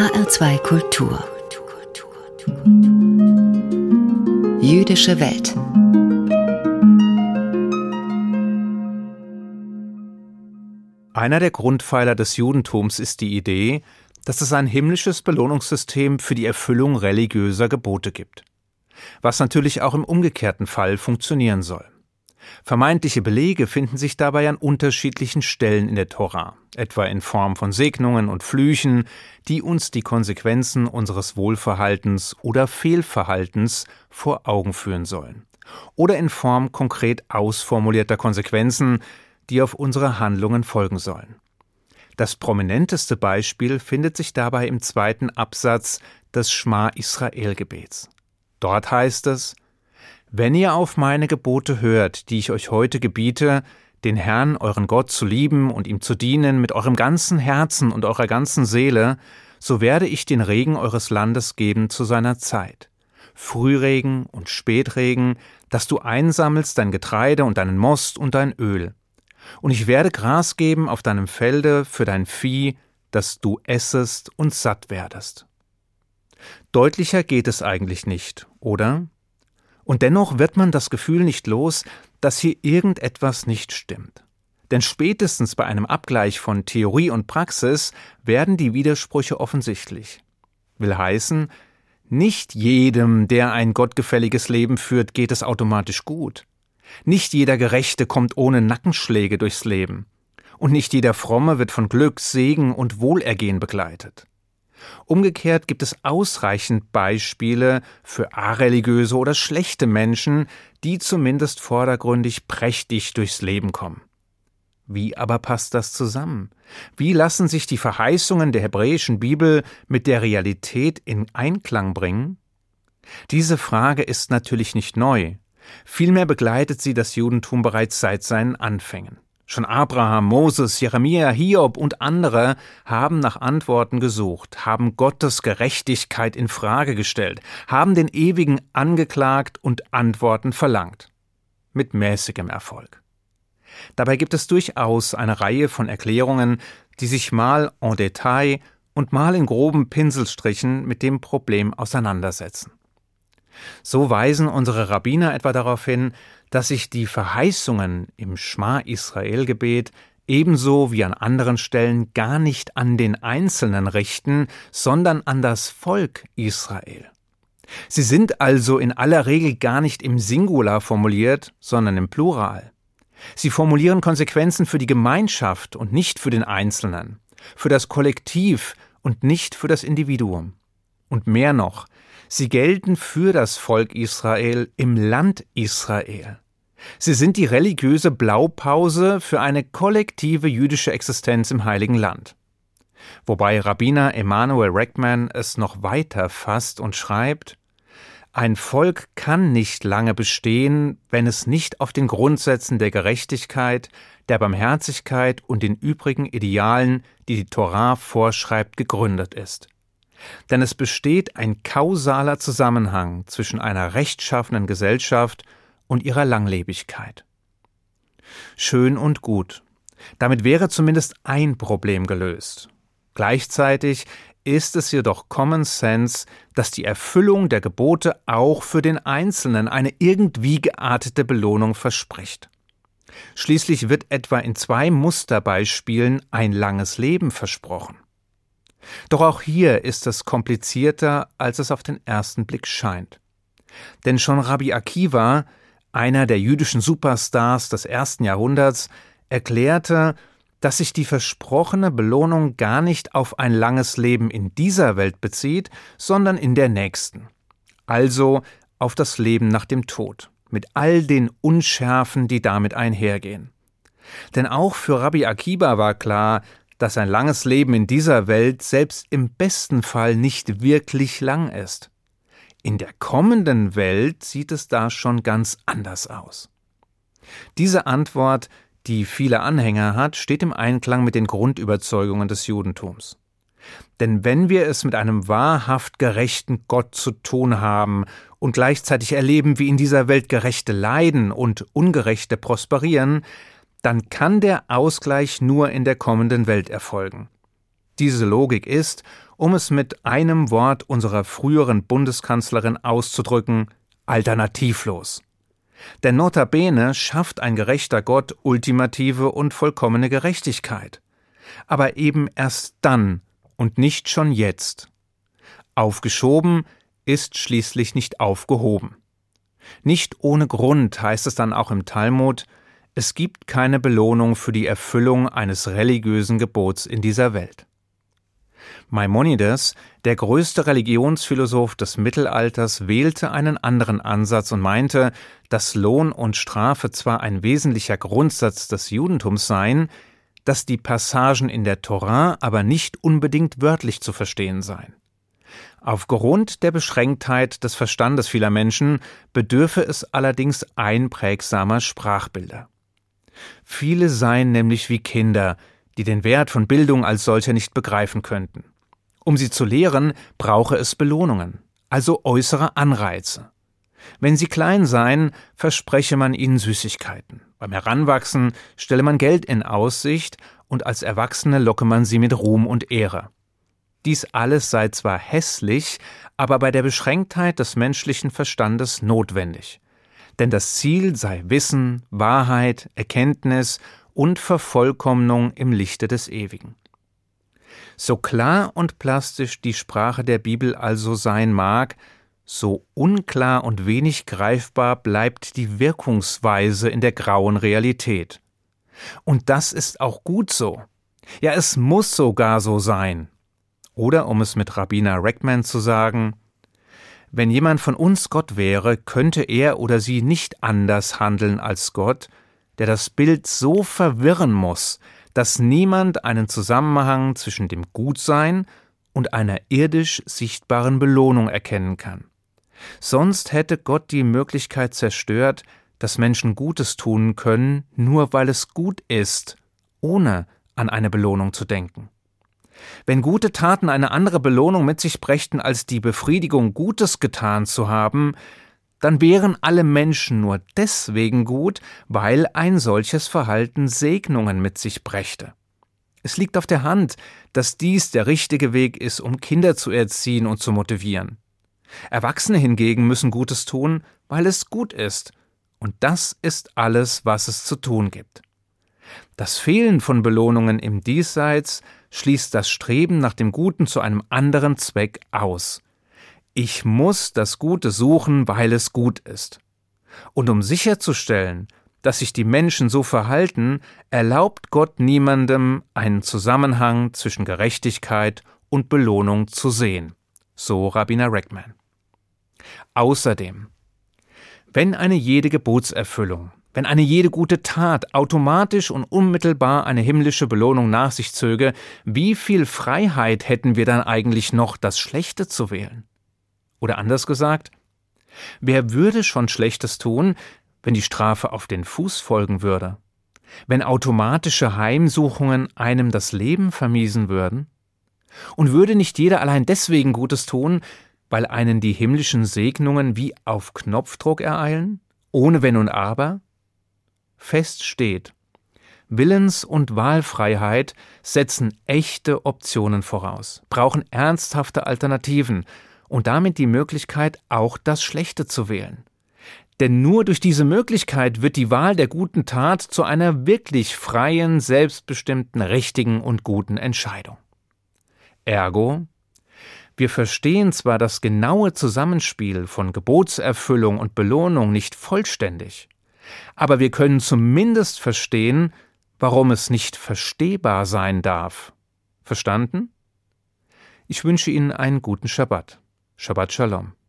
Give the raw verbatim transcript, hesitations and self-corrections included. H R zwei Kultur. Jüdische Welt. Einer der Grundpfeiler des Judentums ist die Idee, dass es ein himmlisches Belohnungssystem für die Erfüllung religiöser Gebote gibt. Was natürlich auch im umgekehrten Fall funktionieren soll. Vermeintliche Belege finden sich dabei an unterschiedlichen Stellen in der Tora, etwa in Form von Segnungen und Flüchen, die uns die Konsequenzen unseres Wohlverhaltens oder Fehlverhaltens vor Augen führen sollen, oder in Form konkret ausformulierter Konsequenzen, die auf unsere Handlungen folgen sollen. Das prominenteste Beispiel findet sich dabei im zweiten Absatz des Schma-Israel-Gebets. Dort heißt es: Wenn ihr auf meine Gebote hört, die ich euch heute gebiete, den Herrn, euren Gott, zu lieben und ihm zu dienen mit eurem ganzen Herzen und eurer ganzen Seele, so werde ich den Regen eures Landes geben zu seiner Zeit. Frühregen und Spätregen, dass du einsammelst dein Getreide und deinen Most und dein Öl. Und ich werde Gras geben auf deinem Felde für dein Vieh, dass du essest und satt werdest. Deutlicher geht es eigentlich nicht, oder? Und dennoch wird man das Gefühl nicht los, dass hier irgendetwas nicht stimmt. Denn spätestens bei einem Abgleich von Theorie und Praxis werden die Widersprüche offensichtlich. Will heißen, nicht jedem, der ein gottgefälliges Leben führt, geht es automatisch gut. Nicht jeder Gerechte kommt ohne Nackenschläge durchs Leben. Und nicht jeder Fromme wird von Glück, Segen und Wohlergehen begleitet. Umgekehrt gibt es ausreichend Beispiele für areligiöse oder schlechte Menschen, die zumindest vordergründig prächtig durchs Leben kommen. Wie aber passt das zusammen? Wie lassen sich die Verheißungen der hebräischen Bibel mit der Realität in Einklang bringen? Diese Frage ist natürlich nicht neu. Vielmehr begleitet sie das Judentum bereits seit seinen Anfängen. Schon Abraham, Moses, Jeremia, Hiob und andere haben nach Antworten gesucht, haben Gottes Gerechtigkeit in Frage gestellt, haben den Ewigen angeklagt und Antworten verlangt. Mit mäßigem Erfolg. Dabei gibt es durchaus eine Reihe von Erklärungen, die sich mal en Detail und mal in groben Pinselstrichen mit dem Problem auseinandersetzen. So weisen unsere Rabbiner etwa darauf hin, dass sich die Verheißungen im Schma-Israel-Gebet ebenso wie an anderen Stellen gar nicht an den Einzelnen richten, sondern an das Volk Israel. Sie sind also in aller Regel gar nicht im Singular formuliert, sondern im Plural. Sie formulieren Konsequenzen für die Gemeinschaft und nicht für den Einzelnen, für das Kollektiv und nicht für das Individuum. Und mehr noch, sie gelten für das Volk Israel im Land Israel. Sie sind die religiöse Blaupause für eine kollektive jüdische Existenz im Heiligen Land. Wobei Rabbiner Emmanuel Rackman es noch weiter fasst und schreibt: Ein Volk kann nicht lange bestehen, wenn es nicht auf den Grundsätzen der Gerechtigkeit, der Barmherzigkeit und den übrigen Idealen, die die Tora vorschreibt, gegründet ist. Denn es besteht ein kausaler Zusammenhang zwischen einer rechtschaffenen Gesellschaft und ihrer Langlebigkeit. Schön und gut. Damit wäre zumindest ein Problem gelöst. Gleichzeitig ist es jedoch Common Sense, dass die Erfüllung der Gebote auch für den Einzelnen eine irgendwie geartete Belohnung verspricht. Schließlich wird etwa in zwei Musterbeispielen ein langes Leben versprochen. Doch auch hier ist es komplizierter, als es auf den ersten Blick scheint. Denn schon Rabbi Akiva, einer der jüdischen Superstars des ersten Jahrhunderts, erklärte, dass sich die versprochene Belohnung gar nicht auf ein langes Leben in dieser Welt bezieht, sondern in der nächsten. Also auf das Leben nach dem Tod, mit all den Unschärfen, die damit einhergehen. Denn auch für Rabbi Akiva war klar, dass ein langes Leben in dieser Welt selbst im besten Fall nicht wirklich lang ist. In der kommenden Welt sieht es da schon ganz anders aus. Diese Antwort, die viele Anhänger hat, steht im Einklang mit den Grundüberzeugungen des Judentums. Denn wenn wir es mit einem wahrhaft gerechten Gott zu tun haben und gleichzeitig erleben, wie in dieser Welt Gerechte leiden und Ungerechte prosperieren, dann kann der Ausgleich nur in der kommenden Welt erfolgen. Diese Logik ist um es mit einem Wort unserer früheren Bundeskanzlerin auszudrücken, alternativlos. Denn notabene schafft ein gerechter Gott ultimative und vollkommene Gerechtigkeit. Aber eben erst dann und nicht schon jetzt. Aufgeschoben ist schließlich nicht aufgehoben. Nicht ohne Grund heißt es dann auch im Talmud, es gibt keine Belohnung für die Erfüllung eines religiösen Gebots in dieser Welt. Maimonides, der größte Religionsphilosoph des Mittelalters, wählte einen anderen Ansatz und meinte, dass Lohn und Strafe zwar ein wesentlicher Grundsatz des Judentums seien, dass die Passagen in der Tora aber nicht unbedingt wörtlich zu verstehen seien. Aufgrund der Beschränktheit des Verstandes vieler Menschen bedürfe es allerdings einprägsamer Sprachbilder. Viele seien nämlich wie Kinder, die den Wert von Bildung als solcher nicht begreifen könnten. Um sie zu lehren, brauche es Belohnungen, also äußere Anreize. Wenn sie klein seien, verspreche man ihnen Süßigkeiten. Beim Heranwachsen stelle man Geld in Aussicht und als Erwachsene locke man sie mit Ruhm und Ehre. Dies alles sei zwar hässlich, aber bei der Beschränktheit des menschlichen Verstandes notwendig. Denn das Ziel sei Wissen, Wahrheit, Erkenntnis und Vervollkommnung im Lichte des Ewigen. So klar und plastisch die Sprache der Bibel also sein mag, so unklar und wenig greifbar bleibt die Wirkungsweise in der grauen Realität. Und das ist auch gut so. Ja, es muss sogar so sein. Oder um es mit Rabbiner Rackman zu sagen, wenn jemand von uns Gott wäre, könnte er oder sie nicht anders handeln als Gott, der das Bild so verwirren muss, dass niemand einen Zusammenhang zwischen dem Gutsein und einer irdisch sichtbaren Belohnung erkennen kann. Sonst hätte Gott die Möglichkeit zerstört, dass Menschen Gutes tun können, nur weil es gut ist, ohne an eine Belohnung zu denken. Wenn gute Taten eine andere Belohnung mit sich brächten, als die Befriedigung, Gutes getan zu haben, dann wären alle Menschen nur deswegen gut, weil ein solches Verhalten Segnungen mit sich brächte. Es liegt auf der Hand, dass dies der richtige Weg ist, um Kinder zu erziehen und zu motivieren. Erwachsene hingegen müssen Gutes tun, weil es gut ist. Und das ist alles, was es zu tun gibt. Das Fehlen von Belohnungen im Diesseits schließt das Streben nach dem Guten zu einem anderen Zweck aus. Ich muss das Gute suchen, weil es gut ist. Und um sicherzustellen, dass sich die Menschen so verhalten, erlaubt Gott niemandem, einen Zusammenhang zwischen Gerechtigkeit und Belohnung zu sehen, so Rabbiner Rackman. Außerdem, wenn eine jede Gebotserfüllung, wenn eine jede gute Tat automatisch und unmittelbar eine himmlische Belohnung nach sich zöge, wie viel Freiheit hätten wir dann eigentlich noch, das Schlechte zu wählen? Oder anders gesagt, wer würde schon Schlechtes tun, wenn die Strafe auf den Fuß folgen würde? Wenn automatische Heimsuchungen einem das Leben vermiesen würden? Und würde nicht jeder allein deswegen Gutes tun, weil einen die himmlischen Segnungen wie auf Knopfdruck ereilen? Ohne Wenn und Aber? Fest steht, Willens- und Wahlfreiheit setzen echte Optionen voraus, brauchen ernsthafte Alternativen und damit die Möglichkeit, auch das Schlechte zu wählen. Denn nur durch diese Möglichkeit wird die Wahl der guten Tat zu einer wirklich freien, selbstbestimmten, richtigen und guten Entscheidung. Ergo, wir verstehen zwar das genaue Zusammenspiel von Gebotserfüllung und Belohnung nicht vollständig, aber wir können zumindest verstehen, warum es nicht verstehbar sein darf. Verstanden? Ich wünsche Ihnen einen guten Schabbat. Schabbat Shalom.